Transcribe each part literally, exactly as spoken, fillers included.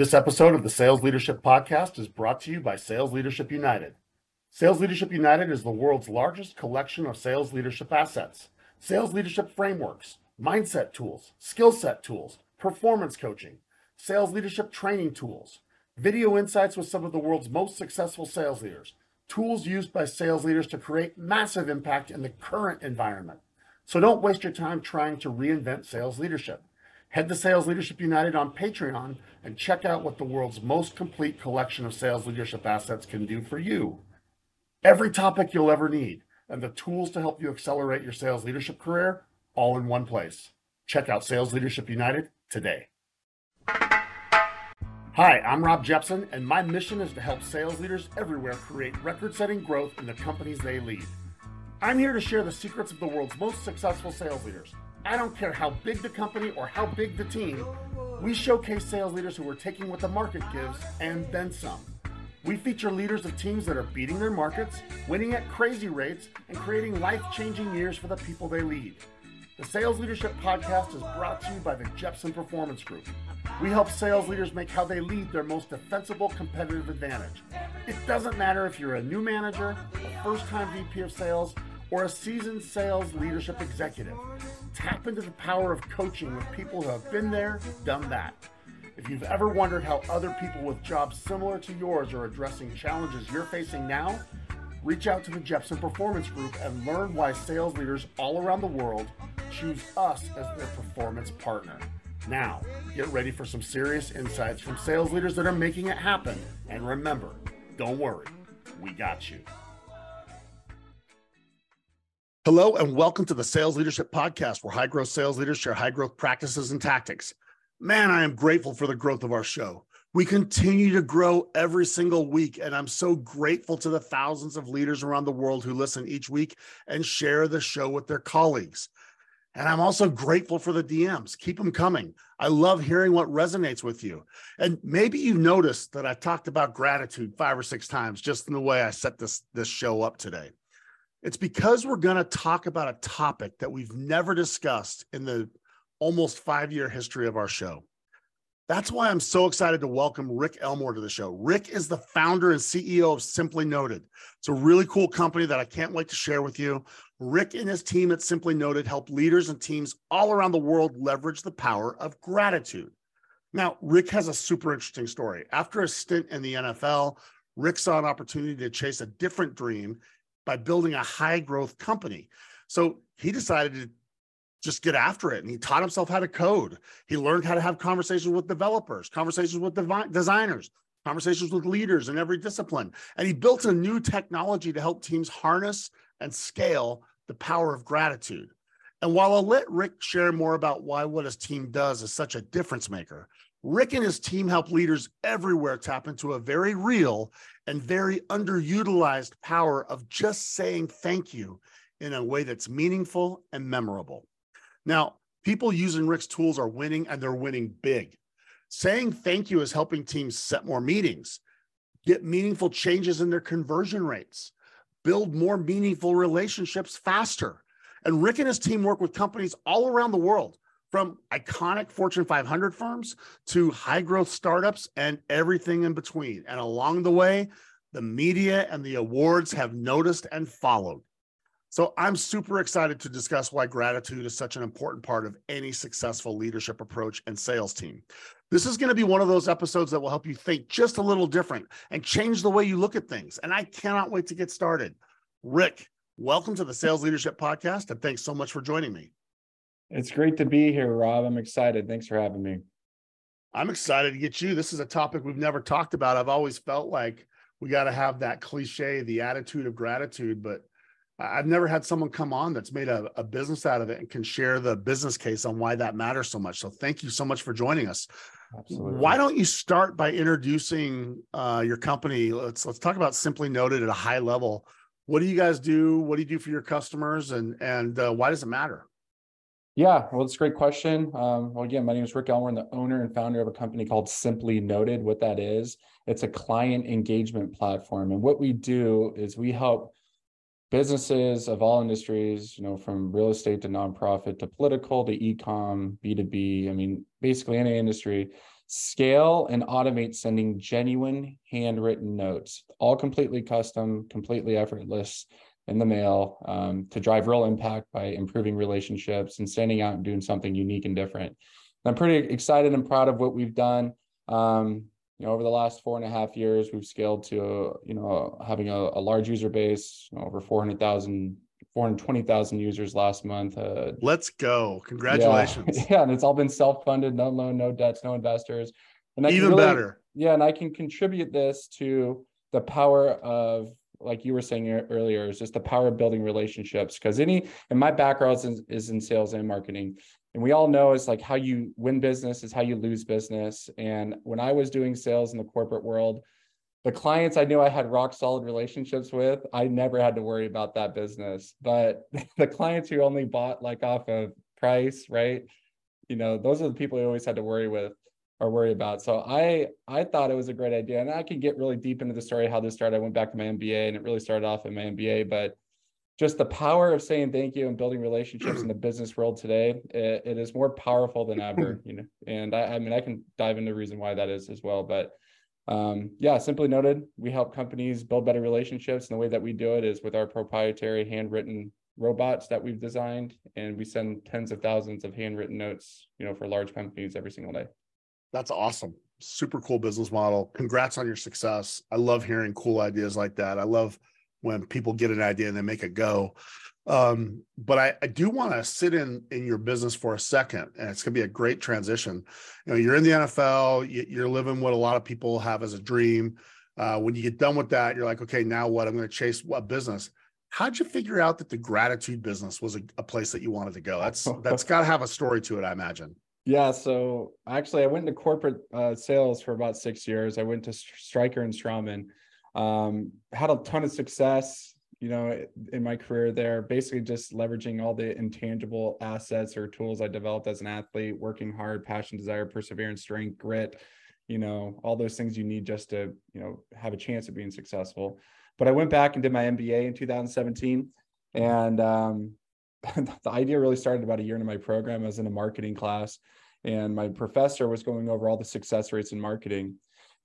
This episode of the Sales Leadership Podcast is brought to you by Sales Leadership United. Sales Leadership United is the world's largest collection of sales leadership assets, sales leadership frameworks, mindset tools, skill set tools, performance coaching, sales leadership training tools, video insights with some of the world's most successful sales leaders, tools used by sales leaders to create massive impact in the current environment. So don't waste your time trying to reinvent sales leadership. Head to Sales Leadership United on Patreon and check out what the world's most complete collection of sales leadership assets can do for you. Every topic you'll ever need and the tools to help you accelerate your sales leadership career, all in one place. Check out Sales Leadership United today. Hi, I'm Rob Jepson, and my mission is to help sales leaders everywhere create record-setting growth in the companies they lead. I'm here to share the secrets of the world's most successful sales leaders. I don't care how big the company or how big the team, we showcase sales leaders who are taking what the market gives and then some. We feature leaders of teams that are beating their markets, winning at crazy rates, and creating life-changing years for the people they lead. The Sales Leadership Podcast is brought to you by the Jepson Performance Group. We help sales leaders make how they lead their most defensible competitive advantage. It doesn't matter if you're a new manager, a first-time V P of sales, or a seasoned sales leadership executive. Tap into the power of coaching with people who have been there, done that. If you've ever wondered how other people with jobs similar to yours are addressing challenges you're facing now, reach out to the Jepson Performance Group and learn why sales leaders all around the world choose us as their performance partner. Now, get ready for some serious insights from sales leaders that are making it happen. And remember, don't worry, we got you. Hello and welcome to the Sales Leadership Podcast, where high-growth sales leaders share high-growth practices and tactics. Man, I am grateful for the growth of our show. We continue to grow every single week, and I'm so grateful to the thousands of leaders around the world who listen each week and share the show with their colleagues. And I'm also grateful for the D Ms. Keep them coming. I love hearing what resonates with you. And maybe you noticed that I talked about gratitude five or six times just in the way I set this, this show up today. It's because we're going to talk about a topic that we've never discussed in the almost five-year history of our show. That's why I'm so excited to welcome Rick Elmore to the show. Rick is the founder and C E O of Simply Noted. It's a really cool company that I can't wait to share with you. Rick and his team at Simply Noted help leaders and teams all around the world leverage the power of gratitude. Now, Rick has a super interesting story. After a stint in the N F L, Rick saw an opportunity to chase a different dream by building a high-growth company. So he decided to just get after it, and he taught himself how to code. He learned how to have conversations with developers, conversations with dev- designers, conversations with leaders in every discipline, and he built a new technology to help teams harness and scale the power of gratitude. And while I'll let Rick share more about why what his team does is such a difference maker, Rick and his team help leaders everywhere tap into a very real and very underutilized power of just saying thank you in a way that's meaningful and memorable. Now, people using Rick's tools are winning, and they're winning big. Saying thank you is helping teams set more meetings, get meaningful changes in their conversion rates, build more meaningful relationships faster. And Rick and his team work with companies all around the world, from iconic Fortune five hundred firms to high-growth startups and everything in between. And along the way, the media and the awards have noticed and followed. So I'm super excited to discuss why gratitude is such an important part of any successful leadership approach and sales team. This is going to be one of those episodes that will help you think just a little different and change the way you look at things. And I cannot wait to get started. Rick, welcome to the Sales Leadership Podcast, and thanks so much for joining me. It's great to be here, Rob. I'm excited. Thanks for having me. I'm excited to get you. This is a topic we've never talked about. I've always felt like we got to have that cliche, the attitude of gratitude, but I've never had someone come on that's made a, a business out of it and can share the business case on why that matters so much. So thank you so much for joining us. Absolutely. Why don't you start by introducing uh, your company? Let's let's talk about Simply Noted at a high level. What do you guys do? What do you do for your customers? And, and uh, why does it matter? Yeah, well, it's a great question. Um, well, again, my name is Rick Elmore. I'm the owner and founder of a company called Simply Noted. What that is, it's a client engagement platform. And what we do is we help businesses of all industries, you know, from real estate to nonprofit to political to e-com, B two B, I mean, basically any industry, Scale and automate sending genuine handwritten notes, all completely custom, completely effortless in the mail, um, to drive real impact by improving relationships and standing out and doing something unique and different. And I'm pretty excited and proud of what we've done. Um, you know, over the last four and a half years, we've scaled to, you know, having a, a large user base, you know, over four hundred thousand four hundred twenty thousand users last month. Uh, Let's go. Congratulations. Yeah, yeah, and it's all been self-funded, no loan, no debts, no investors. And I Even really, better. Yeah, and I can contribute this to the power of, like you were saying earlier, is just the power of building relationships. Because any, and my background is in, is in sales and marketing. And we all know it's like how you win business is how you lose business. And when I was doing sales in the corporate world, the clients I knew I had rock solid relationships with, I never had to worry about that business. But the clients who only bought like off of price, right? You know, those are the people I always had to worry with or worry about. So I I thought it was a great idea. And I could get really deep into the story how this started. I went back to my M B A and it really started off in my M B A. But just the power of saying thank you and building relationships in the business world today, it, it is more powerful than ever, you know. And I, I mean, I can dive into the reason why that is as well. But Um, yeah, Simply Noted, we help companies build better relationships. And the way that we do it is with our proprietary handwritten robots that we've designed. And we send tens of thousands of handwritten notes, you know, for large companies every single day. That's awesome. Super cool business model. Congrats on your success. I love hearing cool ideas like that. I love when people get an idea and they make it go. Um, but I, I do want to sit in, in your business for a second, and it's going to be a great transition. You know, you're in the N F L, you, you're living what a lot of people have as a dream. Uh, when you get done with that, you're like, okay, now what? I'm going to chase what business? How'd you figure out that the gratitude business was a, a place that you wanted to go? That's, that's got to have a story to it, I imagine. Yeah. So actually I went into corporate uh, sales for about six years. I went to Stryker and Straumann, um, had a ton of success, you know, in my career there, basically just leveraging all the intangible assets or tools I developed as an athlete, working hard, passion, desire, perseverance, strength, grit, you know, all those things you need just to, you know, have a chance of being successful. But I went back and did my M B A in two thousand seventeen. And um, the idea really started about a year into my program. I was in a marketing class and my professor was going over all the success rates in marketing.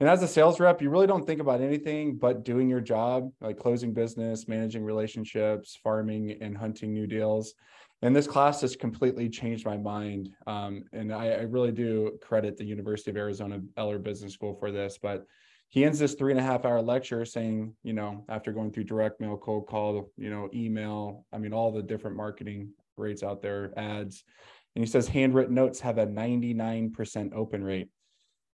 And as a sales rep, you really don't think about anything but doing your job, like closing business, managing relationships, farming, and hunting new deals. And this class has completely changed my mind. Um, and I, I really do credit the University of Arizona Eller Business School for this. But he ends this three and a half hour lecture saying, you know, after going through direct mail, cold call, you know, email, I mean, all the different marketing rates out there, ads. And he says, handwritten notes have a ninety-nine percent open rate.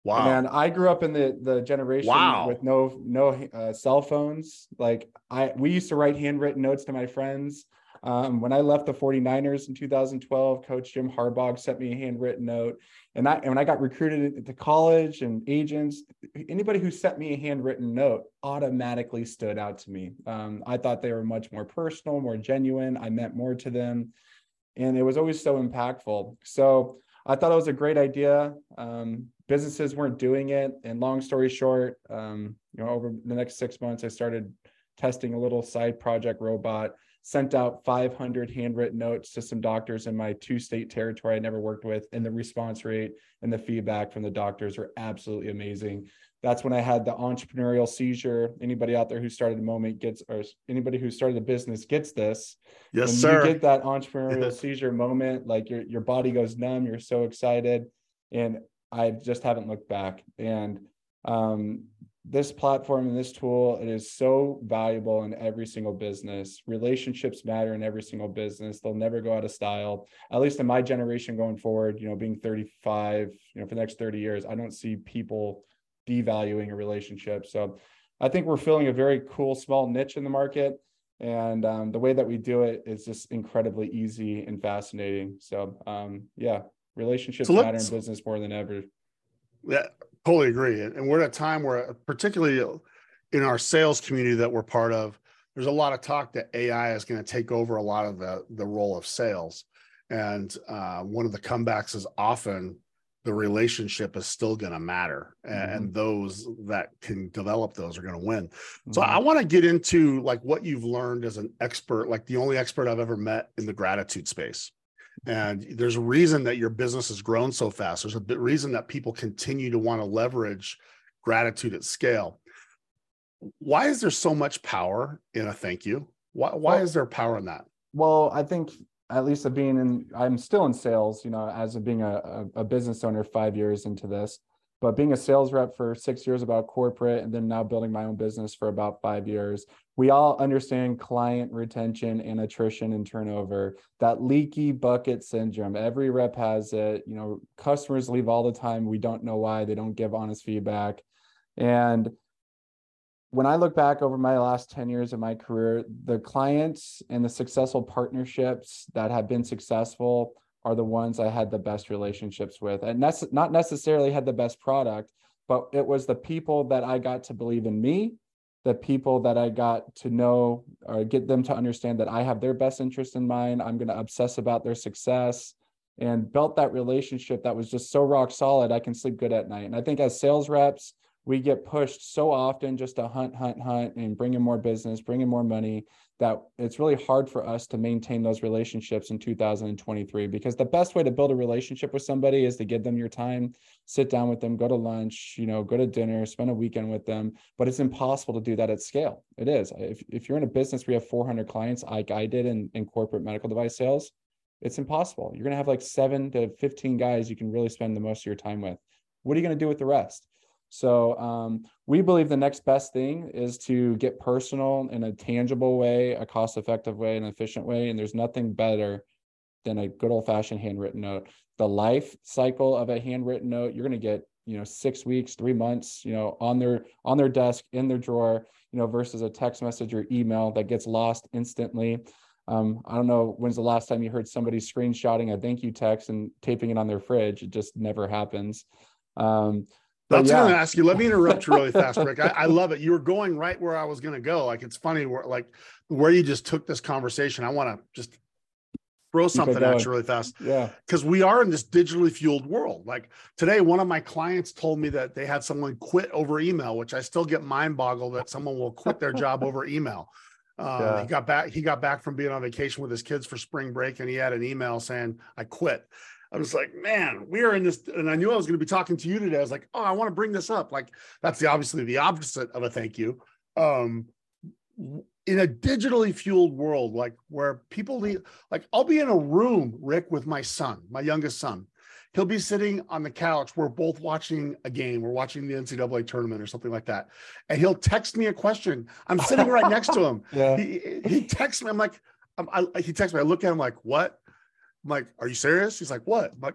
Wow. And I grew up in the, the generation wow. with no no uh, cell phones. Like I, we used to write handwritten notes to my friends. Um, when I left the forty-niners in two thousand twelve, Coach Jim Harbaugh sent me a handwritten note. And, I, and when I got recruited to college and agents, anybody who sent me a handwritten note automatically stood out to me. Um, I thought they were much more personal, more genuine. I meant more to them. And it was always so impactful. So I thought it was a great idea. Um, businesses weren't doing it. And long story short, um, you know, over the next six months, I started testing a little side project robot, sent out five hundred handwritten notes to some doctors in my two state territory I never worked with. And the response rate and the feedback from the doctors were absolutely amazing. That's when I had the entrepreneurial seizure. Anybody out there who started a moment gets, or anybody who started a business gets this. Yes, when sir. You get that entrepreneurial seizure moment, like your, your body goes numb, you're so excited. And I just haven't looked back. And um, this platform and this tool, it is so valuable in every single business. Relationships matter in every single business. They'll never go out of style, at least in my generation going forward, you know, being thirty-five, you know, for the next thirty years, I don't see people devaluing a relationship. So I think we're filling a very cool, small niche in the market. And um, the way that we do it is just incredibly easy and fascinating. So um, yeah, relationships so matter in business more than ever. Yeah, totally agree. And we're at a time where, particularly in our sales community that we're part of, there's a lot of talk that A I is going to take over a lot of the, the role of sales. And uh, one of the comebacks is often the relationship is still going to matter, and mm-hmm. those that can develop those are going to win. Mm-hmm. So I want to get into like what you've learned as an expert, like the only expert I've ever met in the gratitude space. And there's a reason that your business has grown so fast. There's a reason that people continue to want to leverage gratitude at scale. Why is there so much power in a thank you? Why, why well, is there power in that? Well, I think at least of being in, I'm still in sales, you know, as of being a, a business owner five years into this, but being a sales rep for six years about corporate and then now building my own business for about five years, we all understand client retention and attrition and turnover, that leaky bucket syndrome. Every rep has it, you know, customers leave all the time. We don't know why. They don't give honest feedback. And when I look back over my last ten years of my career, the clients and the successful partnerships that have been successful are the ones I had the best relationships with. And that's not necessarily had the best product, but it was the people that I got to believe in me, the people that I got to know or get them to understand that I have their best interest in mind. I'm going to obsess about their success and built that relationship that was just so rock solid. I can sleep good at night. And I think as sales reps, we get pushed so often just to hunt, hunt, hunt, and bring in more business, bring in more money, that it's really hard for us to maintain those relationships in two thousand twenty-three, because the best way to build a relationship with somebody is to give them your time, sit down with them, go to lunch, you know, go to dinner, spend a weekend with them. But it's impossible to do that at scale. It is. If, if you're in a business where you have four hundred clients, like I did in, in corporate medical device sales, it's impossible. You're going to have like seven to fifteen guys you can really spend the most of your time with. What are you going to do with the rest? So um, we believe the next best thing is to get personal in a tangible way, a cost-effective way, an efficient way. And there's nothing better than a good old-fashioned handwritten note. The life cycle of a handwritten note, you're going to get, you know, six weeks, three months, you know, on their on their desk, in their drawer, you know, versus a text message or email that gets lost instantly. Um, I don't know when's the last time you heard somebody screenshotting a thank you text and taping it on their fridge. It just never happens. Um, That's yeah. going to ask you. Let me interrupt you really fast, Rick. I, I love it. You were going right where I was going to go. Like, it's funny where, like, where you just took this conversation. I want to just throw something at you really fast. Yeah. Because we are in this digitally fueled world. Like today, one of my clients told me that they had someone quit over email, which I still get mind boggled that someone will quit their job over email. Um, yeah. He got back. He got back from being on vacation with his kids for spring break, and he had an email saying, "I quit." I was like, man, we are in this. And I knew I was going to be talking to you today. I was like, oh, I want to bring this up. Like, that's the obviously the opposite of a thank you. Um, in a digitally fueled world, like where people need, like I'll be in a room, Rick, with my son, my youngest son. He'll be sitting on the couch. We're both watching a game. We're watching the N C double A tournament or something like that. And he'll text me a question. I'm sitting right next to him. Yeah. He, he texts me. I'm like, I'm, I, he texts me. I look at him like, what? I'm like, are you serious? He's like, what? I'm like,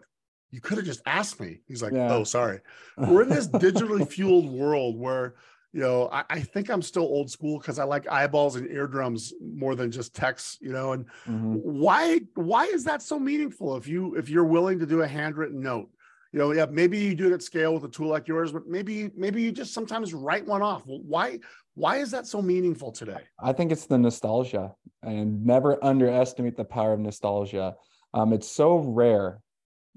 you could have just asked me. He's like, yeah. oh, sorry. We're in this digitally fueled world where, you know, I, I think I'm still old school because I like eyeballs and eardrums more than just texts, you know, and mm-hmm. why, why is that so meaningful? If you, if you're willing to do a handwritten note, you know, yeah, maybe you do it at scale with a tool like yours, but maybe, maybe you just sometimes write one off. Well, why, why is that so meaningful today? I think it's the nostalgia, and never underestimate the power of nostalgia. Um, it's so rare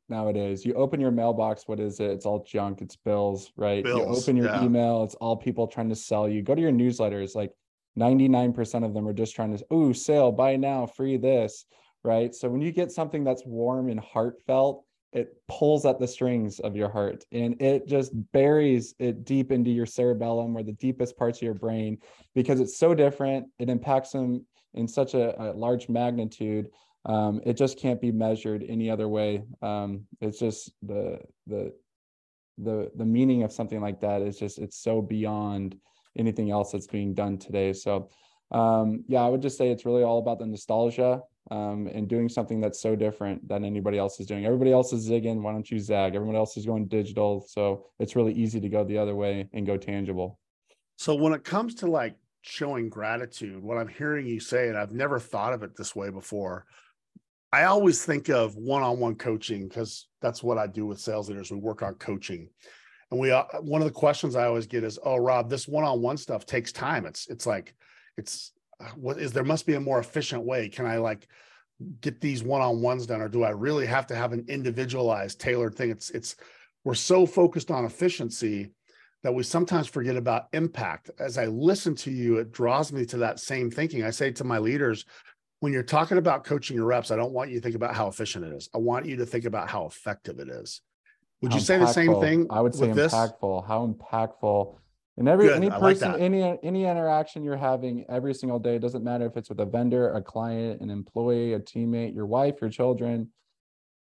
nowadays. You open your mailbox, what is it? It's all junk. It's bills, right? Bills, you open your yeah. email, it's all people trying to sell you. Go to your newsletters, like ninety-nine percent of them are just trying to, ooh, sale, buy now, free this, right? So when you get something that's warm and heartfelt, it pulls at the strings of your heart, and it just buries it deep into your cerebellum, or the deepest parts of your brain, because it's so different. It impacts them in such a, a large magnitude. Um, it just can't be measured any other way. Um, it's just the, the, the, the meaning of something like that is just, it's so beyond anything else that's being done today. So, um, yeah, I would just say it's really all about the nostalgia, um, and doing something that's so different than anybody else is doing. Everybody else is zigging. Why don't you zag? Everyone else is going digital. So it's really easy to go the other way and go tangible. So when it comes to like showing gratitude, what I'm hearing you say, and I've never thought of it this way before, I always think of one-on-one coaching because that's what I do with sales leaders. We work on coaching. And we, uh, one of the questions I always get is, oh, Rob, this one-on-one stuff takes time. It's, it's like, it's what is, there must be a more efficient way. Can I like get these one-on-ones done? Or do I really have to have an individualized tailored thing? It's, it's, we're so focused on efficiency that we sometimes forget about impact. As I listen to you, it draws me to that same thinking. I say to my leaders, when you're talking about coaching your reps, I don't want you to think about how efficient it is. I want you to think about how effective it is. Would you say the same thing? I would say impactful. How impactful. And every any person, any any interaction you're having every single day, doesn't matter if it's with a vendor, a client, an employee, a teammate, your wife, your children,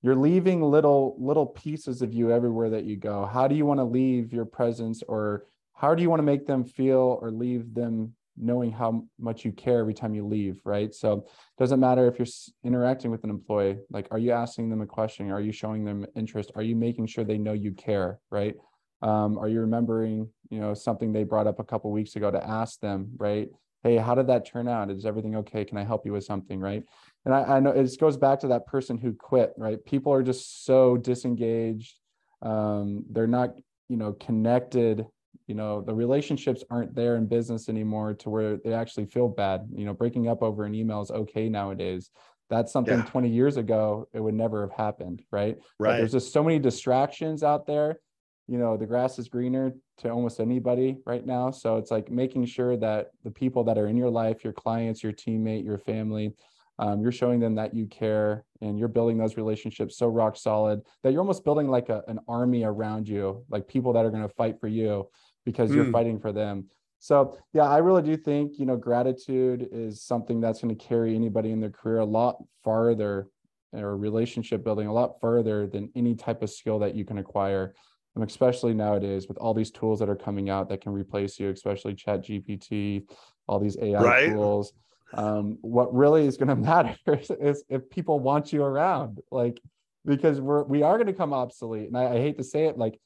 you're leaving little little pieces of you everywhere that you go. How do you want to leave your presence, or how do you want to make them feel, or leave them knowing how much you care every time you leave, right? So it doesn't matter if you're interacting with an employee, like, are you asking them a question? Are you showing them interest? Are you making sure they know you care, right? Um, are you remembering, you know, something they brought up a couple of weeks ago to ask them, right? Hey, how did that turn out? Is everything okay? Can I help you with something, right? And I, I know it just goes back to that person who quit, right? People are just so disengaged. Um, they're not, you know, connected. You know, the relationships aren't there in business anymore to where they actually feel bad. You know, breaking up over an email is okay nowadays. That's something yeah. twenty years ago, it would never have happened, right? Right. But there's just so many distractions out there. You know, the grass is greener to almost anybody right now. So it's like making sure that the people that are in your life, your clients, your teammate, your family, um, you're showing them that you care, and you're building those relationships so rock solid that you're almost building like a, an army around you, like people that are going to fight for you because you're mm. fighting for them. So yeah, I really do think, you know, gratitude is something that's going to carry anybody in their career a lot farther, or relationship building a lot further than any type of skill that you can acquire. And especially nowadays with all these tools that are coming out that can replace you, especially ChatGPT, all these A I right. tools. Um, what really is going to matter is, is if people want you around, like, because we're, we are going to come obsolete. And I, I hate to say it, like,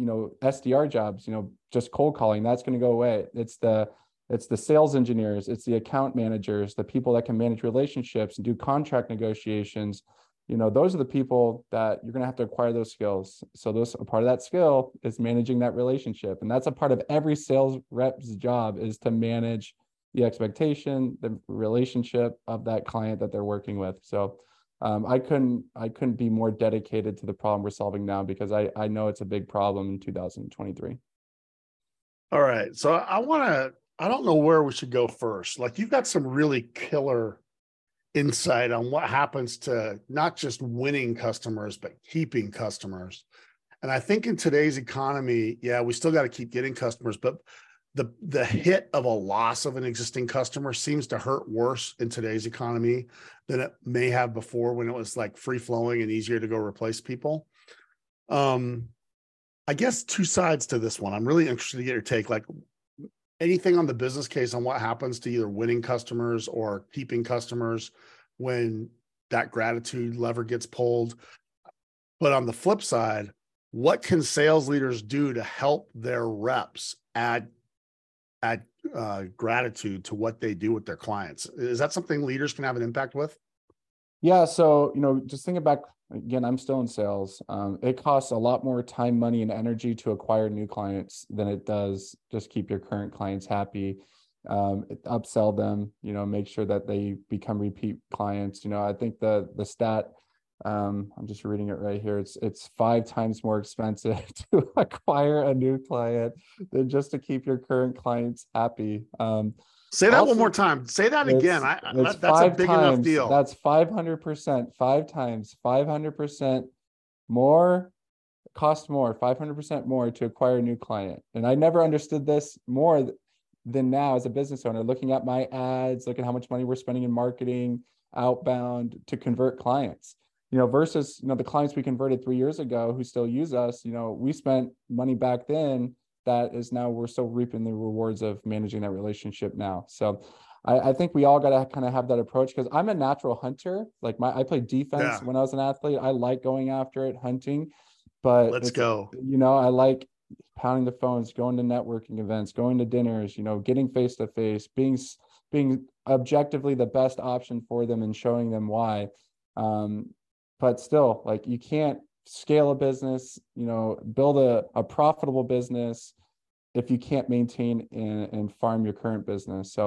you know, S D R jobs, you know, just cold calling, that's going to go away. It's the, it's the sales engineers, it's the account managers, the people that can manage relationships and do contract negotiations. You know, those are the people that you're going to have to acquire those skills. So those, a part of that skill is managing that relationship. And that's a part of every sales rep's job, is to manage the expectation, the relationship of that client that they're working with. So Um, I couldn't I couldn't be more dedicated to the problem we're solving now, because I, I know it's a big problem in two thousand twenty-three. All right. So I want to, I don't know where we should go first. Like, you've got some really killer insight on what happens to not just winning customers, but keeping customers. And I think in today's economy, yeah, we still got to keep getting customers, but the the hit of a loss of an existing customer seems to hurt worse in today's economy than it may have before, when it was like free flowing and easier to go replace people. Um, I guess two sides to this one. I'm really interested to get your take, like anything on the business case on what happens to either winning customers or keeping customers when that gratitude lever gets pulled. But on the flip side, what can sales leaders do to help their reps add add uh, gratitude to what they do with their clients? Is that something leaders can have an impact with? Yeah. So, you know, just thinking back again, I'm still in sales. Um, it costs a lot more time, money, and energy to acquire new clients than it does just keep your current clients happy, um, upsell them, you know, make sure that they become repeat clients. You know, I think the, the stat, um, I'm just reading it right here. It's, it's five times more expensive to acquire a new client than just to keep your current clients happy. Um, say that also, one more time, say that again. I, I that's a big times, enough deal. That's five hundred percent, five times, five hundred percent more, cost more, five hundred percent more to acquire a new client. And I never understood this more than now as a business owner, looking at my ads, looking at how much money we're spending in marketing, outbound to convert clients. You know, versus, you know, the clients we converted three years ago who still use us, you know, we spent money back then that is now we're still reaping the rewards of managing that relationship now. So I, I think we all got to kind of have that approach, because I'm a natural hunter. Like my, I played defense yeah. when I was an athlete. I like going after it, hunting, but let's go, you know, I like pounding the phones, going to networking events, going to dinners, you know, getting face-to-face, being, being objectively the best option for them and showing them why. Um, But still, like, you can't scale a business, you know, build a, a profitable business if you can't maintain and, and farm your current business. So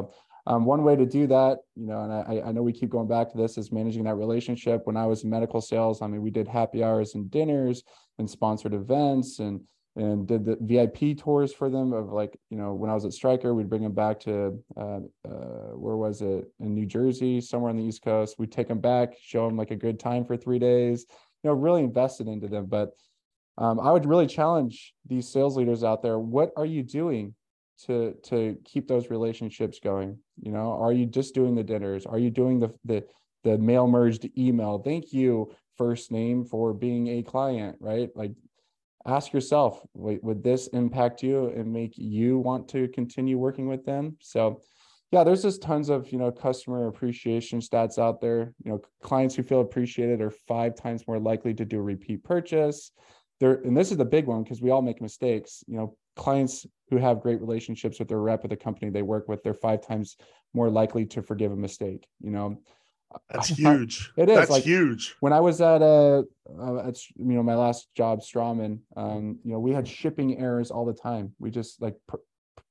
um, one way to do that, you know, and I, I know we keep going back to this, is managing that relationship. When I was in medical sales, I mean, we did happy hours and dinners and sponsored events and and did the V I P tours for them of, like, you know, when I was at Stryker, we'd bring them back to, uh, uh, where was it? In New Jersey, somewhere on the East Coast. We'd take them back, show them like a good time for three days, you know, really invested into them. But um, I would really challenge these sales leaders out there. What are you doing to, to keep those relationships going? You know, are you just doing the dinners? Are you doing the, the, the mail merged email? Thank you, first name, for being a client, right? Like, ask yourself, wait, would this impact you and make you want to continue working with them? So yeah, there's just tons of, you know, customer appreciation stats out there. You know, clients who feel appreciated are five times more likely to do a repeat purchase. They're, and this is the big one, because we all make mistakes. You know, clients who have great relationships with their rep or the company they work with, they're five times more likely to forgive a mistake. You know, that's huge. It is. That's like, huge. When I was at a, uh, at, you know, my last job, Straumann, um, you know, we had shipping errors all the time. We just like pr-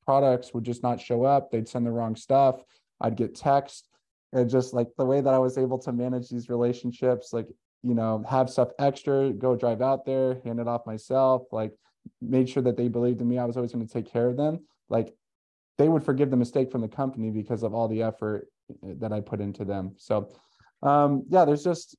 products would just not show up. They'd send the wrong stuff. I'd get text, and just like the way that I was able to manage these relationships, like, you know, have stuff extra, go drive out there, hand it off myself, like made sure that they believed in me. I was always going to take care of them. Like, they would forgive the mistake from the company because of all the effort that I put into them. So um, yeah, there's just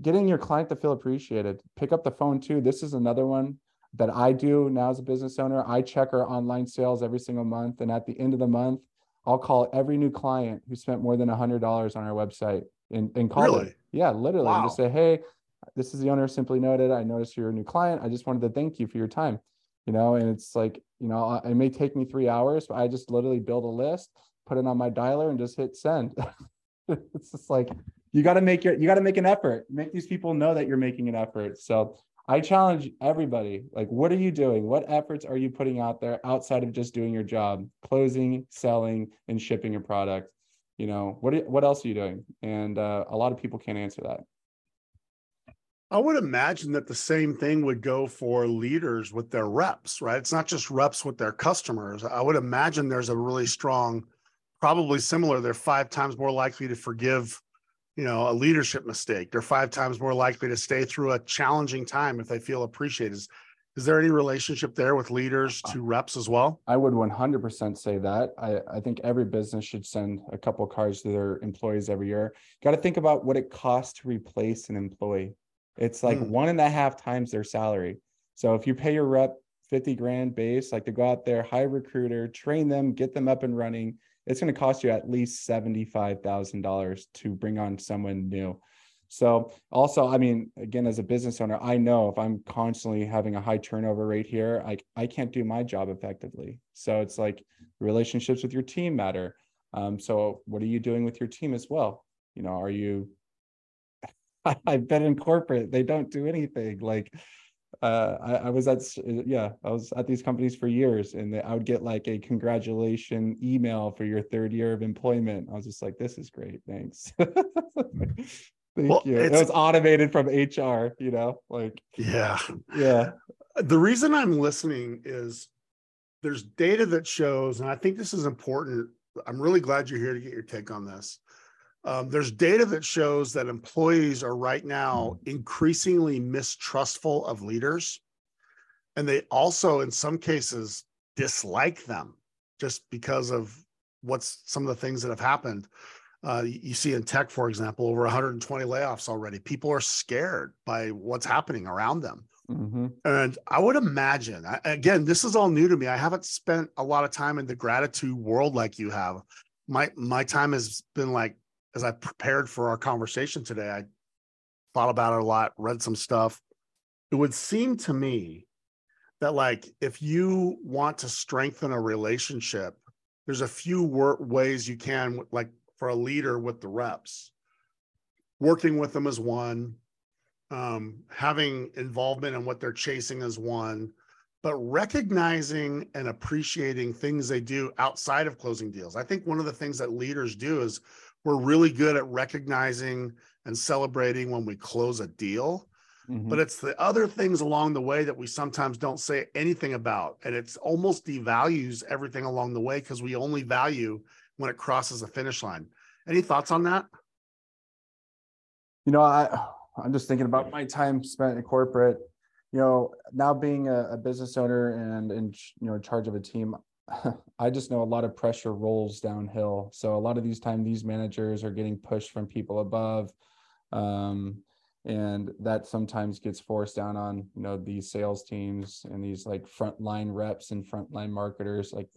getting your client to feel appreciated. Pick up the phone too. This is another one that I do now as a business owner. I check our online sales every single month. And at the end of the month, I'll call every new client who spent more than one hundred dollars on our website and, and call really? them. Yeah, literally. Wow. And just say, hey, this is the owner of Simply Noted. I noticed you're a new client. I just wanted to thank you for your time. You know, and it's like, you know, it may take me three hours, but I just literally build a list, put it on my dialer, and just hit send. It's just like, you got to make your, you got to make an effort, make these people know that you're making an effort. So I challenge everybody, like, what are you doing? What efforts are you putting out there outside of just doing your job, closing, selling, and shipping a product? You know, what, what else are you doing? And uh, a lot of people can't answer that. I would imagine that the same thing would go for leaders with their reps, right? It's not just reps with their customers. I would imagine there's a really strong, probably similar. They're five times more likely to forgive, you know, a leadership mistake. They're five times more likely to stay through a challenging time if they feel appreciated. Is, is there any relationship there with leaders to reps as well? I would one hundred percent say that. I, I think every business should send a couple of cars to their employees every year. Got to think about what it costs to replace an employee. It's like mm. one and a half times their salary. So if you pay your rep fifty grand base, like to go out there, hire a recruiter, train them, get them up and running, it's going to cost you at least seventy-five thousand dollars to bring on someone new. So also, I mean, again, as a business owner, I know if I'm constantly having a high turnover rate here, I, I can't do my job effectively. So it's like relationships with your team matter. Um, so what are you doing with your team as well? You know, are you, I've been in corporate. They don't do anything. Like uh, I, I was at, yeah, I was at these companies for years, and they, I would get like a congratulation email for your third year of employment. I was just like, this is great. Thanks. Thank well, you. It was automated from H R, you know, like, yeah. Yeah. The reason I'm listening is there's data that shows, and I think this is important. I'm really glad you're here to get your take on this. Um, there's data that shows that employees are right now increasingly mistrustful of leaders. And they also, in some cases, dislike them just because of what's some of the things that have happened. Uh, you see in tech, for example, over one hundred twenty layoffs already. People are scared by what's happening around them. Mm-hmm. And I would imagine, I, again, this is all new to me. I haven't spent a lot of time in the gratitude world like you have. My, my time has been like, as I prepared for our conversation today, I thought about it a lot, read some stuff. It would seem to me that, like, if you want to strengthen a relationship, there's a few wor- ways you can, like, for a leader with the reps. Working with them is one, um, having involvement in what they're chasing is one, but recognizing and appreciating things they do outside of closing deals. I think one of the things that leaders do is we're really good at recognizing and celebrating when we close a deal, mm-hmm. but it's the other things along the way that we sometimes don't say anything about. And it's almost devalues everything along the way because we only value when it crosses the finish line. Any thoughts on that? You know, I, I'm just thinking about my time spent in corporate. you know, now being a, a business owner and in you know in charge of a team, I just know a lot of pressure rolls downhill. So a lot of these time, these managers are getting pushed from people above. Um, and that sometimes gets forced down on, you know, these sales teams and these like frontline reps and frontline marketers. Like,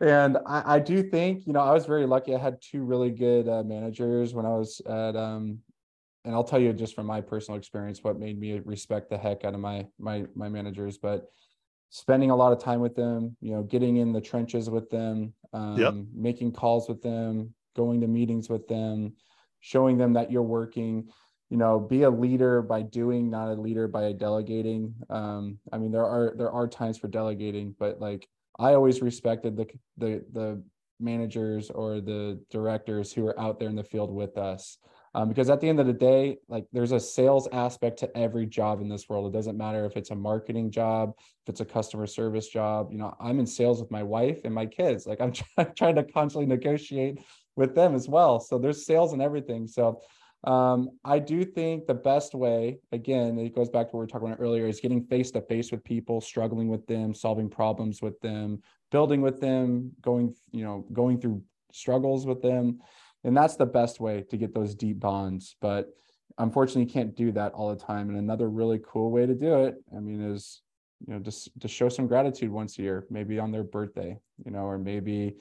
and I, I do think, you know, I was very lucky. I had two really good uh, managers when I was at, um, and I'll tell you just from my personal experience, what made me respect the heck out of my, my, my managers, but spending a lot of time with them, you know, getting in the trenches with them, um, yep. making calls with them, going to meetings with them, showing them that you're working, you know, be a leader by doing, not a leader by delegating. Um, I mean, there are, there are times for delegating, but like, I always respected the, the, the managers or the directors who are out there in the field with us. Um, because at the end of the day, like there's a sales aspect to every job in this world. It doesn't matter if it's a marketing job, if it's a customer service job, you know, I'm in sales with my wife and my kids. Like I'm try- trying to constantly negotiate with them as well. So there's sales and everything. So um, I do think the best way, again, it goes back to what we were talking about earlier, is getting face to face with people, struggling with them, solving problems with them, building with them, going, you know, going through struggles with them. And that's the best way to get those deep bonds. But unfortunately, you can't do that all the time. And another really cool way to do it, I mean, is, you know, just to show some gratitude once a year, maybe on their birthday, you know, or maybe,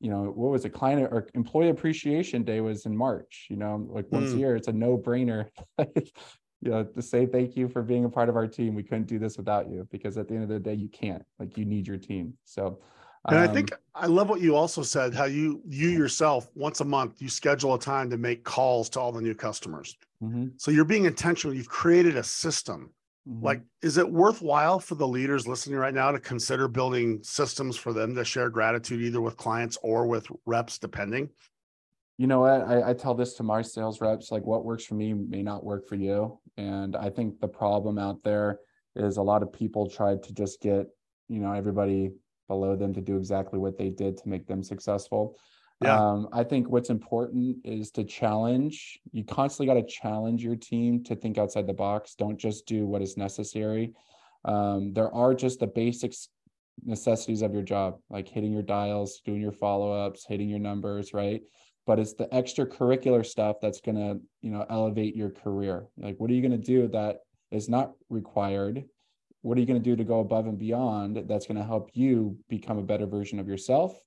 you know, what was it, client or employee appreciation day was in March, you know, like once mm. a year, it's a no brainer, you know, to say, thank you for being a part of our team. We couldn't do this without you, because at the end of the day, you can't, like you need your team. So And I think um, I love what you also said, how you, you yourself, once a month, you schedule a time to make calls to all the new customers. Mm-hmm. So you're being intentional. You've created a system. Mm-hmm. Like, is it worthwhile for the leaders listening right now to consider building systems for them to share gratitude, either with clients or with reps, depending? You know, I, I tell this to my sales reps, like what works for me may not work for you. And I think the problem out there is a lot of people try to just get, you know, everybody below them to do exactly what they did to make them successful. Yeah. Um, I think what's important is to challenge. You constantly got to challenge your team to think outside the box. Don't just do what is necessary. Um, there are just the basic necessities of your job, like hitting your dials, doing your follow-ups, hitting your numbers, right? But it's the extracurricular stuff that's going to, you know, elevate your career. Like, what are you going to do that is not required? What are you going to do to go above and beyond that's going to help you become a better version of yourself,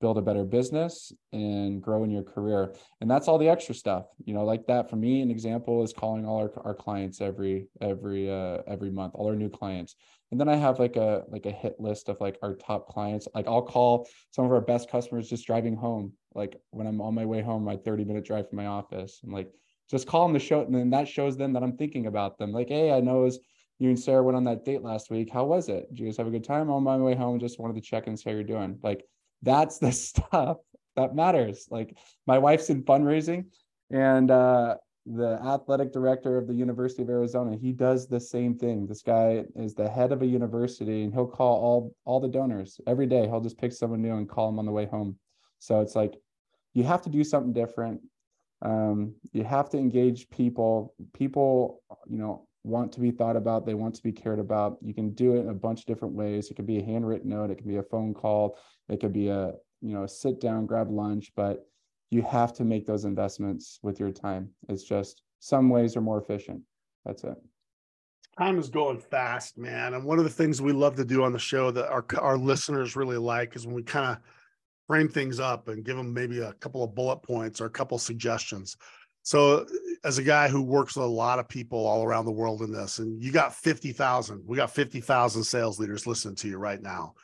build a better business, and grow in your career? And that's all the extra stuff, you know, like that. For me, an example is calling all our, our clients every, every, uh, every month, all our new clients. And then I have like a, like a hit list of like our top clients. Like I'll call some of our best customers just driving home. Like when I'm on my way home, my thirty minute drive from my office, I'm like, just call them to show. And then that shows them that I'm thinking about them. Like, hey, I know it's, you and Sarah went on that date last week. How was it? Did you guys have a good time? On my way home, just wanted to check and see how you're doing. Like, that's the stuff that matters. Like, my wife's in fundraising, and uh, the athletic director of the University of Arizona, he does the same thing. This guy is the head of a university, and he'll call all, all the donors every day. He'll just pick someone new and call them on the way home. So it's like, you have to do something different. Um, you have to engage people. People, you know, want to be thought about, they want to be cared about. You can do it in a bunch of different ways. It could be a handwritten note, it could be a phone call, it could be a, you know, sit down, grab lunch, but you have to make those investments with your time. It's just, some ways are more efficient. That's it. Time is going fast, man. And one of the things we love to do on the show that our, our listeners really like is when we kind of frame things up and give them maybe a couple of bullet points or a couple of suggestions. So as a guy who works with a lot of people all around the world in this, and you got fifty thousand, we got fifty thousand sales leaders listening to you right now.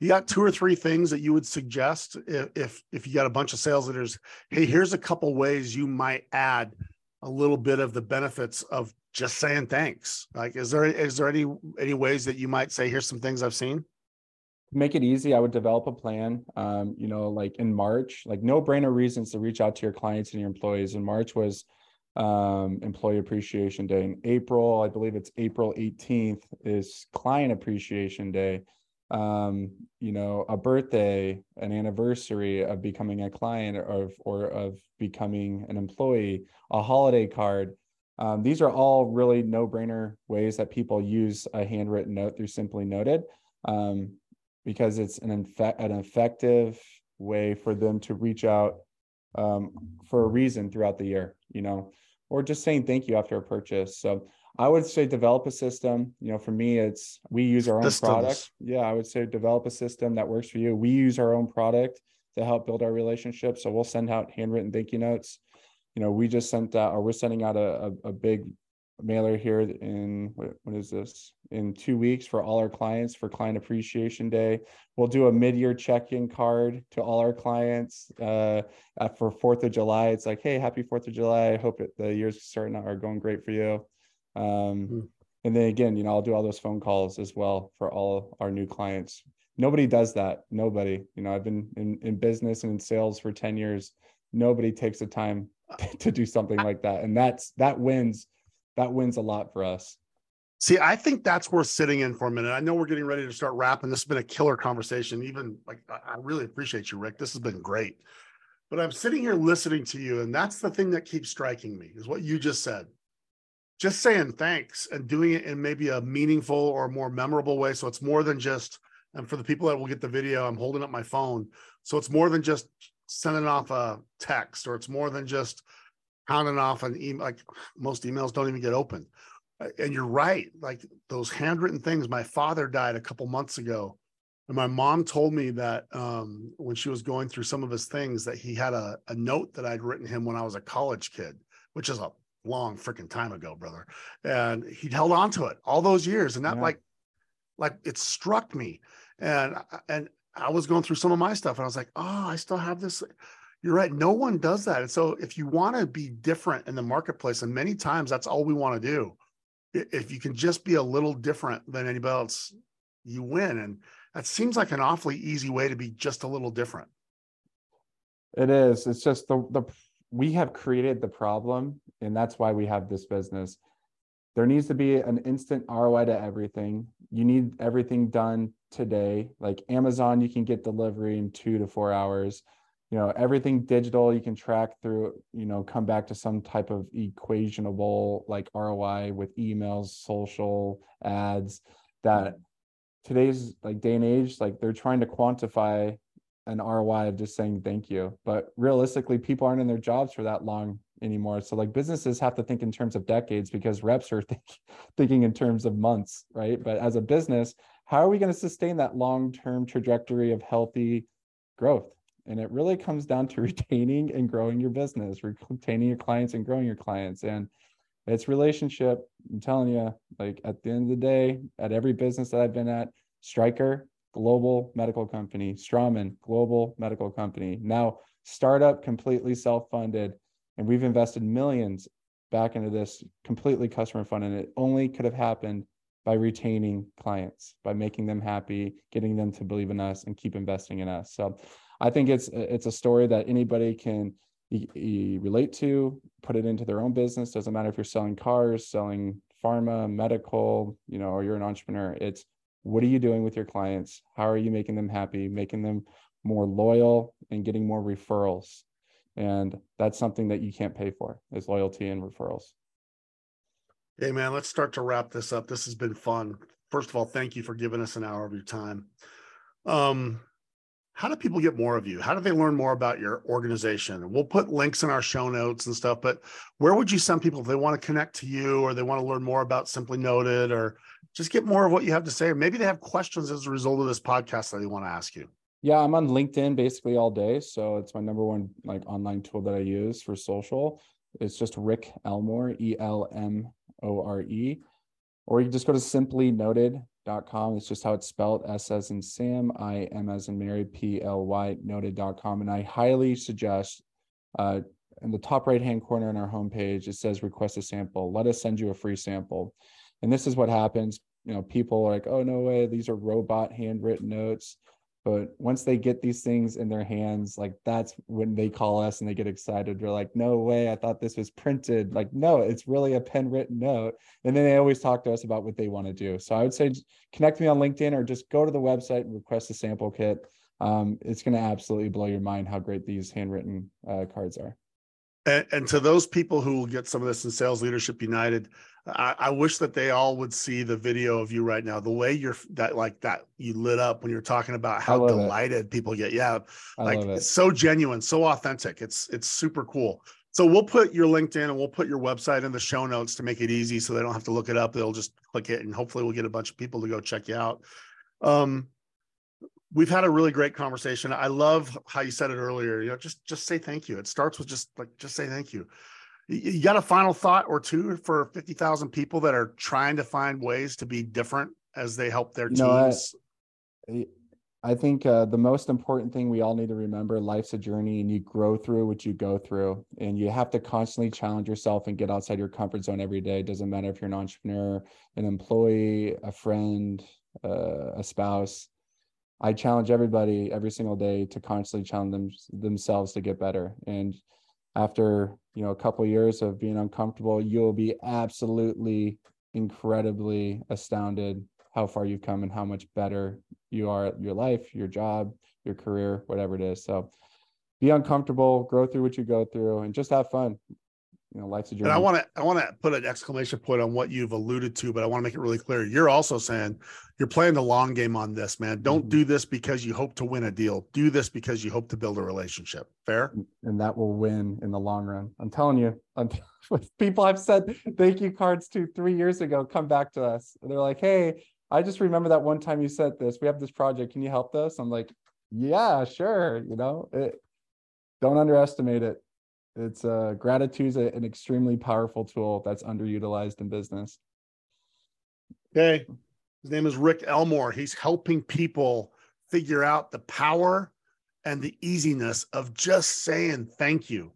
You got two or three things that you would suggest if, if, if you got a bunch of sales leaders, hey, here's a couple ways you might add a little bit of the benefits of just saying thanks. Like, is there, is there any, any ways that you might say, here's some things I've seen? Make it easy. I would develop a plan, um, you know, like in March, like no brainer reasons to reach out to your clients and your employees. In March was um, Employee Appreciation Day. In April, I believe it's April eighteenth is Client Appreciation Day. Um, you know, a birthday, an anniversary of becoming a client or of, or of becoming an employee, a holiday card. Um, these are all really no-brainer ways that people use a handwritten note through Simply Noted, um, because it's an, infe- an effective way for them to reach out um, for a reason throughout the year, you know, or just saying thank you after a purchase. So I would say develop a system. You know, for me, it's we use our own product. Yeah, I would say develop a system that works for you. We use our own product to help build our relationship. So we'll send out handwritten thank you notes. You know, we just sent out, or we're sending out a, a, a big mailer here in, what, what is this? In two weeks for all our clients for Client Appreciation Day. We'll do a mid-year check-in card to all our clients uh, for fourth of July. It's like, hey, happy fourth of July. I hope it, the year's starting out are going great for you. Um, mm-hmm. And then again, you know, I'll do all those phone calls as well for all our new clients. Nobody does that. Nobody, you know, I've been in, in business and in sales for ten years. Nobody takes the time to do something like that. And that's, that wins, that wins a lot for us. See, I think that's worth sitting in for a minute. I know we're getting ready to start wrapping. This has been a killer conversation. Even like, I really appreciate you, Rick. This has been great, but I'm sitting here listening to you. And that's the thing that keeps striking me is what you just said, just saying thanks and doing it in maybe a meaningful or more memorable way. So it's more than just, and for the people that will get the video, I'm holding up my phone. So it's more than just sending off a text, or it's more than just pounding off an email. Like most emails don't even get opened. And you're right. Like those handwritten things. My father died a couple months ago. And my mom told me that um, when she was going through some of his things, that he had a, a note that I'd written him when I was a college kid, which is a long freaking time ago, brother. And he'd held on to it all those years. And that yeah. like, like it struck me. And, and, I was going through some of my stuff and I was like, oh, I still have this. You're right. No one does that. And so if you want to be different in the marketplace, and many times that's all we want to do. If you can just be a little different than anybody else, you win. And that seems like an awfully easy way to be just a little different. It is. It's just the, the we have created the problem, and that's why we have this business. There needs to be an instant R O I to everything. You need everything done today. Like Amazon, you can get delivery in two to four hours. You know, everything digital, you can track through, you know, come back to some type of equationable like R O I with emails, social ads. That today's like day and age, like they're trying to quantify an R O I of just saying thank you. But realistically, people aren't in their jobs for that long anymore. So like businesses have to think in terms of decades, because reps are think, thinking in terms of months, right? But as a business, how are we going to sustain that long-term trajectory of healthy growth? And it really comes down to retaining and growing your business, retaining your clients and growing your clients. And it's relationship. I'm telling you, like at the end of the day, at every business that I've been at, Stryker, global medical company, Straumann, global medical company, now startup, completely self-funded. And we've invested millions back into this, completely customer funded. It only could have happened by retaining clients, by making them happy, getting them to believe in us and keep investing in us. So I think it's it's a story that anybody can e- e- relate to, put it into their own business. Doesn't matter if you're selling cars, selling pharma, medical, you know, or you're an entrepreneur. It's what are you doing with your clients? How are you making them happy, making them more loyal and getting more referrals? And that's something that you can't pay for, is loyalty and referrals. Hey, man, let's start to wrap this up. This has been fun. First of all, thank you for giving us an hour of your time. Um, how do people get more of you? How do they learn more about your organization? We'll put links in our show notes and stuff, but where would you send people if they want to connect to you, or they want to learn more about Simply Noted, or just get more of what you have to say? Or maybe they have questions as a result of this podcast that they want to ask you. Yeah, I'm on LinkedIn basically all day. So it's my number one like online tool that I use for social. It's just Rick Elmore, E L M O R E. Or you can just go to simply noted dot com. It's just how it's spelled, S as in Sam, I M as in Mary, P L Y, noted dot com. And I highly suggest uh, in the top right-hand corner on our homepage, it says request a sample. Let us send you a free sample. And this is what happens. You know, people are like, oh, no way, these are robot handwritten notes. But once they get these things in their hands, like that's when they call us and they get excited. They're like, no way, I thought this was printed. Like, no, it's really a pen written note. And then they always talk to us about what they want to do. So I would say connect me on LinkedIn, or just go to the website and request a sample kit. Um, it's going to absolutely blow your mind how great these handwritten uh, cards are. And, and to those people who will get some of this in Sales Leadership United, I, I wish that they all would see the video of you right now. The way you're that like that you lit up when you're talking about how delighted it. people get. Yeah, I like it. It's so genuine, so authentic. It's it's super cool. So we'll put your LinkedIn and we'll put your website in the show notes to make it easy, so they don't have to look it up. They'll just click it, and hopefully we'll get a bunch of people to go check you out. Um, we've had a really great conversation. I love how you said it earlier. You know, just just say thank you. It starts with just like just say thank you. You got a final thought or two for fifty thousand people that are trying to find ways to be different as they help their teams? No, I, I think uh, the most important thing we all need to remember, life's a journey and you grow through what you go through, and you have to constantly challenge yourself and get outside your comfort zone every day. It doesn't matter if you're an entrepreneur, an employee, a friend, uh, a spouse. I challenge everybody every single day to constantly challenge them, themselves to get better. And after, you know, a couple of years of being uncomfortable, you'll be absolutely incredibly astounded how far you've come and how much better you are at your life, your job, your career, whatever it is. So be uncomfortable, grow through what you go through, and just have fun. You know, life's a journey. And I want to, I want to put an exclamation point on what you've alluded to, but I want to make it really clear. You're also saying you're playing the long game on this, man. Don't mm-hmm. do this because you hope to win a deal. Do this because you hope to build a relationship. Fair? And that will win in the long run. I'm telling you, I'm, people I've said thank you cards to three years ago come back to us. And they're like, hey, I just remember that one time you said this. We have this project. Can you help us? I'm like, yeah, sure. You know, it, don't underestimate it. It's uh, gratitude is an extremely powerful tool that's underutilized in business. Okay. His name is Rick Elmore. He's helping people figure out the power and the easiness of just saying thank you.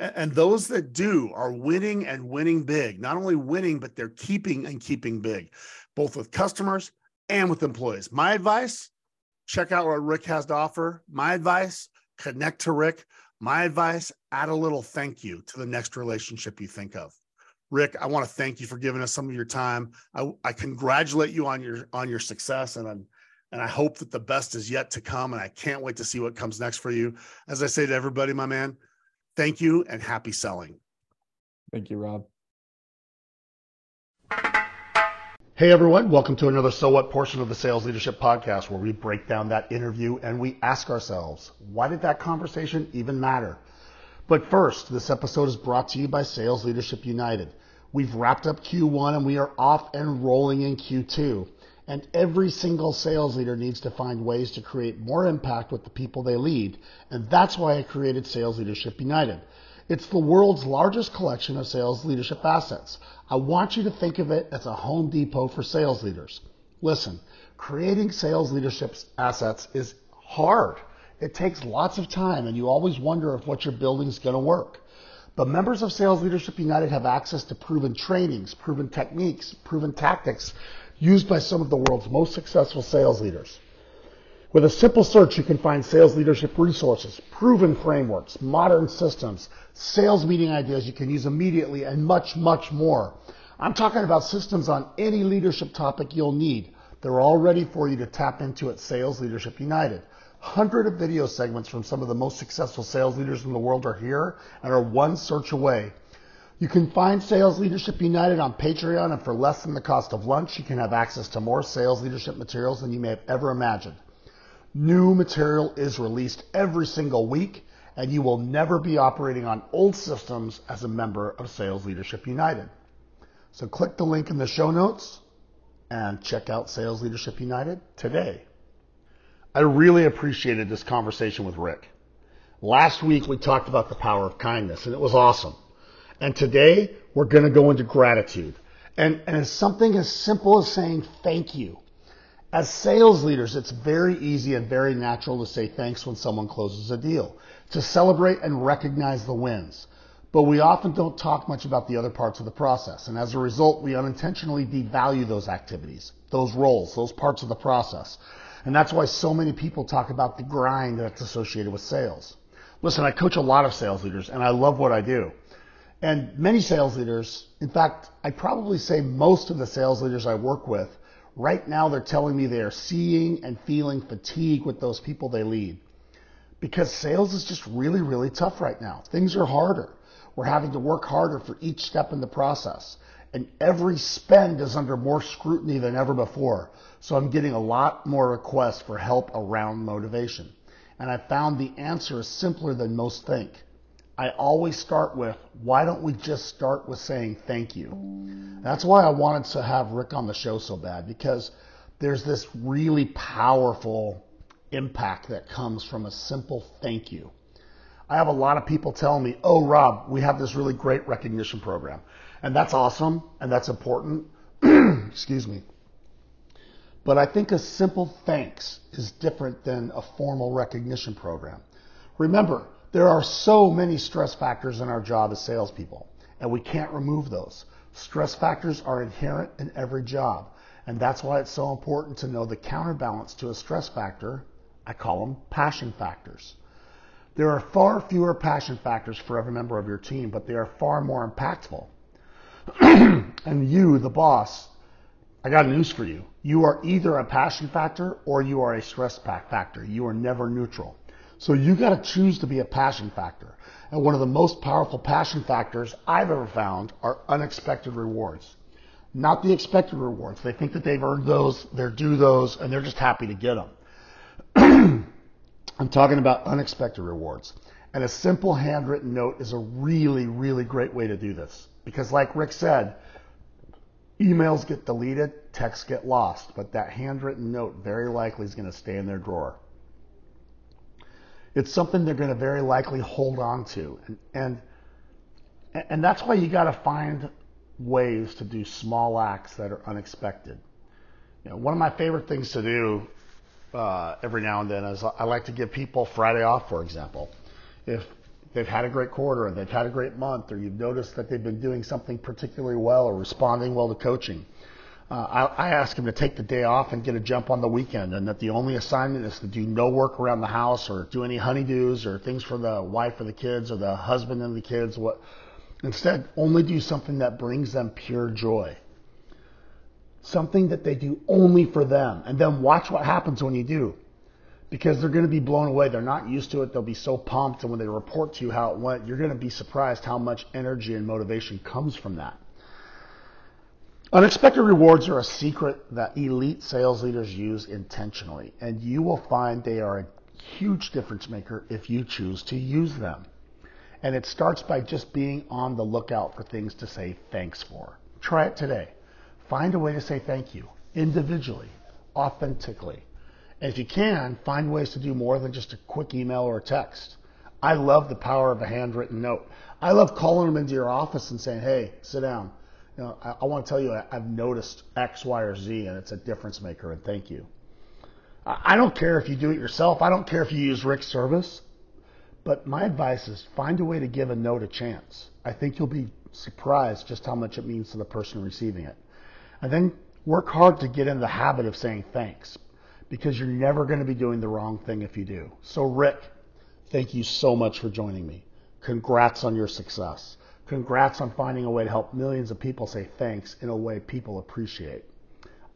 And those that do are winning and winning big. Not only winning, but they're keeping and keeping big, both with customers and with employees. My advice, check out what Rick has to offer. My advice, connect to Rick. My advice, add a little thank you to the next relationship you think of. Rick, I want to thank you for giving us some of your time. I, I congratulate you on your on your success, and I'm, and I hope that the best is yet to come, and I can't wait to see what comes next for you. As I say to everybody, my man, thank you and happy selling. Thank you, Rob. Hey, everyone. Welcome to another So What portion of the Sales Leadership Podcast, where we break down that interview and we ask ourselves, why did that conversation even matter? But first, this episode is brought to you by Sales Leadership United. We've wrapped up Q one and we are off and rolling in Q two. And every single sales leader needs to find ways to create more impact with the people they lead. And that's why I created Sales Leadership United. It's the world's largest collection of sales leadership assets. I want you to think of it as a Home Depot for sales leaders. Listen, creating sales leadership assets is hard. It takes lots of time, and you always wonder if what you're building is going to work. But members of Sales Leadership United have access to proven trainings, proven techniques, proven tactics used by some of the world's most successful sales leaders. With a simple search, you can find sales leadership resources, proven frameworks, modern systems, sales meeting ideas you can use immediately, and much, much more. I'm talking about systems on any leadership topic you'll need. They're all ready for you to tap into at Sales Leadership United. Hundreds of video segments from some of the most successful sales leaders in the world are here and are one search away. You can find Sales Leadership United on Patreon, and for less than the cost of lunch, you can have access to more sales leadership materials than you may have ever imagined. New material is released every single week, and you will never be operating on old systems as a member of Sales Leadership United. So click the link in the show notes and check out Sales Leadership United today. I really appreciated this conversation with Rick. Last week, we talked about the power of kindness, and it was awesome. And today, we're going to go into gratitude. And, and it's something as simple as saying thank you. As sales leaders, it's very easy and very natural to say thanks when someone closes a deal, to celebrate and recognize the wins. But we often don't talk much about the other parts of the process. And as a result, we unintentionally devalue those activities, those roles, those parts of the process. And that's why so many people talk about the grind that's associated with sales. Listen, I coach a lot of sales leaders, and I love what I do. And many sales leaders, in fact, I probably say most of the sales leaders I work with, right now, they're telling me they are seeing and feeling fatigue with those people they lead, because sales is just really, really tough right now. Things are harder. We're having to work harder for each step in the process. And every spend is under more scrutiny than ever before. So I'm getting a lot more requests for help around motivation. And I found the answer is simpler than most think. I always start with, why don't we just start with saying thank you? That's why I wanted to have Rick on the show so bad, because there's this really powerful impact that comes from a simple thank you. I have a lot of people telling me, oh, Rob, we have this really great recognition program. And that's awesome, and that's important. Excuse me. But I think a simple thanks is different than a formal recognition program. Remember, there are so many stress factors in our job as salespeople, and we can't remove those. Stress factors are inherent in every job, and that's why it's so important to know the counterbalance to a stress factor. I call them passion factors. There are far fewer passion factors for every member of your team, but they are far more impactful. And you, the boss, I got news for you. You are either a passion factor or you are a stress factor. You are never neutral. So you got to choose to be a passion factor. And one of the most powerful passion factors I've ever found are unexpected rewards. Not the expected rewards. They think that they've earned those, they're due those, and they're just happy to get them. I'm talking about unexpected rewards. And a simple handwritten note is a really, really great way to do this. Because like Rick said, emails get deleted, texts get lost, but that handwritten note very likely is going to stay in their drawer. It's something they're going to very likely hold on to. And and, and that's why you got to find ways to do small acts that are unexpected. You know, one of my favorite things to do uh, every now and then is I like to give people Friday off, for example. If they've had a great quarter or they've had a great month, or you've noticed that they've been doing something particularly well or responding well to coaching, uh, I, I ask them to take the day off and get a jump on the weekend, and that the only assignment is to do no work around the house or do any honeydews or things for the wife or the kids or the husband and the kids. What? Instead, only do something that brings them pure joy. Something that they do only for them. And then watch what happens when you do. Because they're going to be blown away. They're not used to it. They'll be so pumped. And when they report to you how it went, you're going to be surprised how much energy and motivation comes from that. Unexpected rewards are a secret that elite sales leaders use intentionally. And you will find they are a huge difference maker if you choose to use them. And it starts by just being on the lookout for things to say thanks for. Try it today. Find a way to say thank you, individually, authentically. And if you can, find ways to do more than just a quick email or a text. I love the power of a handwritten note. I love calling them into your office and saying, hey, sit down. You know, I, I want to tell you I, I've noticed X, Y, or Z, and it's a difference maker, and thank you. I, I don't care if you do it yourself. I don't care if you use Rick's service. But my advice is find a way to give a note a chance. I think you'll be surprised just how much it means to the person receiving it. And then work hard to get in the habit of saying thanks, because you're never going to be doing the wrong thing if you do. So Rick, thank you so much for joining me. Congrats on your success. Congrats on finding a way to help millions of people say thanks in a way people appreciate.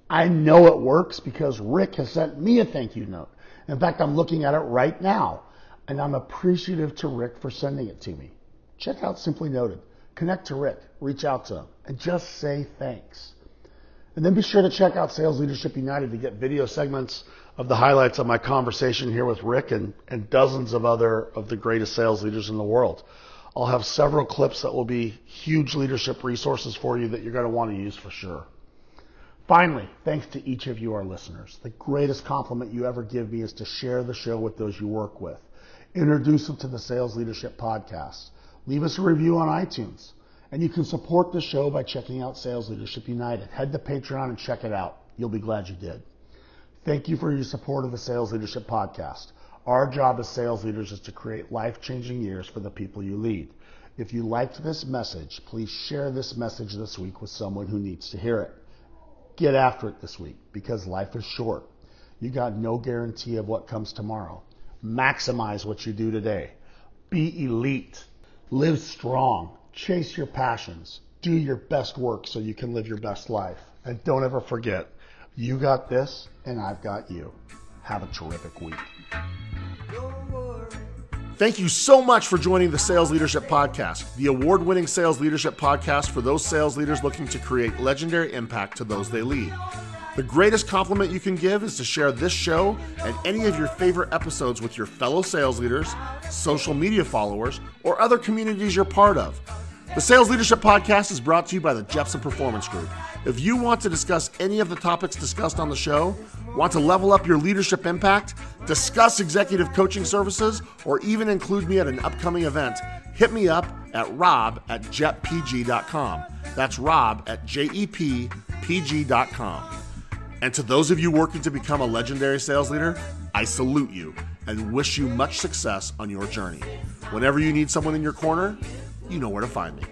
I know it works because Rick has sent me a thank you note. In fact, I'm looking at it right now. And I'm appreciative to Rick for sending it to me. Check out Simply Noted. Connect to Rick. Reach out to him. And just say thanks. And then be sure to check out Sales Leadership United to get video segments of the highlights of my conversation here with Rick and, and dozens of other of the greatest sales leaders in the world. I'll have several clips that will be huge leadership resources for you that you're going to want to use for sure. Finally, thanks to each of you, our listeners. The greatest compliment you ever give me is to share the show with those you work with. Introduce them to the Sales Leadership Podcast. Leave us a review on iTunes. And you can support the show by checking out Sales Leadership United. Head to Patreon and check it out. You'll be glad you did. Thank you for your support of the Sales Leadership Podcast. Our job as sales leaders is to create life-changing years for the people you lead. If you liked this message, please share this message this week with someone who needs to hear it. Get after it this week, because life is short. You got no guarantee of what comes tomorrow. Maximize what you do today. Be elite. Live strong. Chase your passions. Do your best work so you can live your best life. And don't ever forget, you got this and I've got you. Have a terrific week. Thank you so much for joining the Sales Leadership Podcast, the award-winning Sales Leadership Podcast for those sales leaders looking to create legendary impact to those they lead. The greatest compliment you can give is to share this show and any of your favorite episodes with your fellow sales leaders, social media followers, or other communities you're part of. The Sales Leadership Podcast is brought to you by the Jepson Performance Group. If you want to discuss any of the topics discussed on the show, want to level up your leadership impact, discuss executive coaching services, or even include me at an upcoming event, hit me up at rob at jep p g dot com. That's Rob at J E P P G dot com. And to those of you working to become a legendary sales leader, I salute you and wish you much success on your journey. Whenever you need someone in your corner, you know where to find me.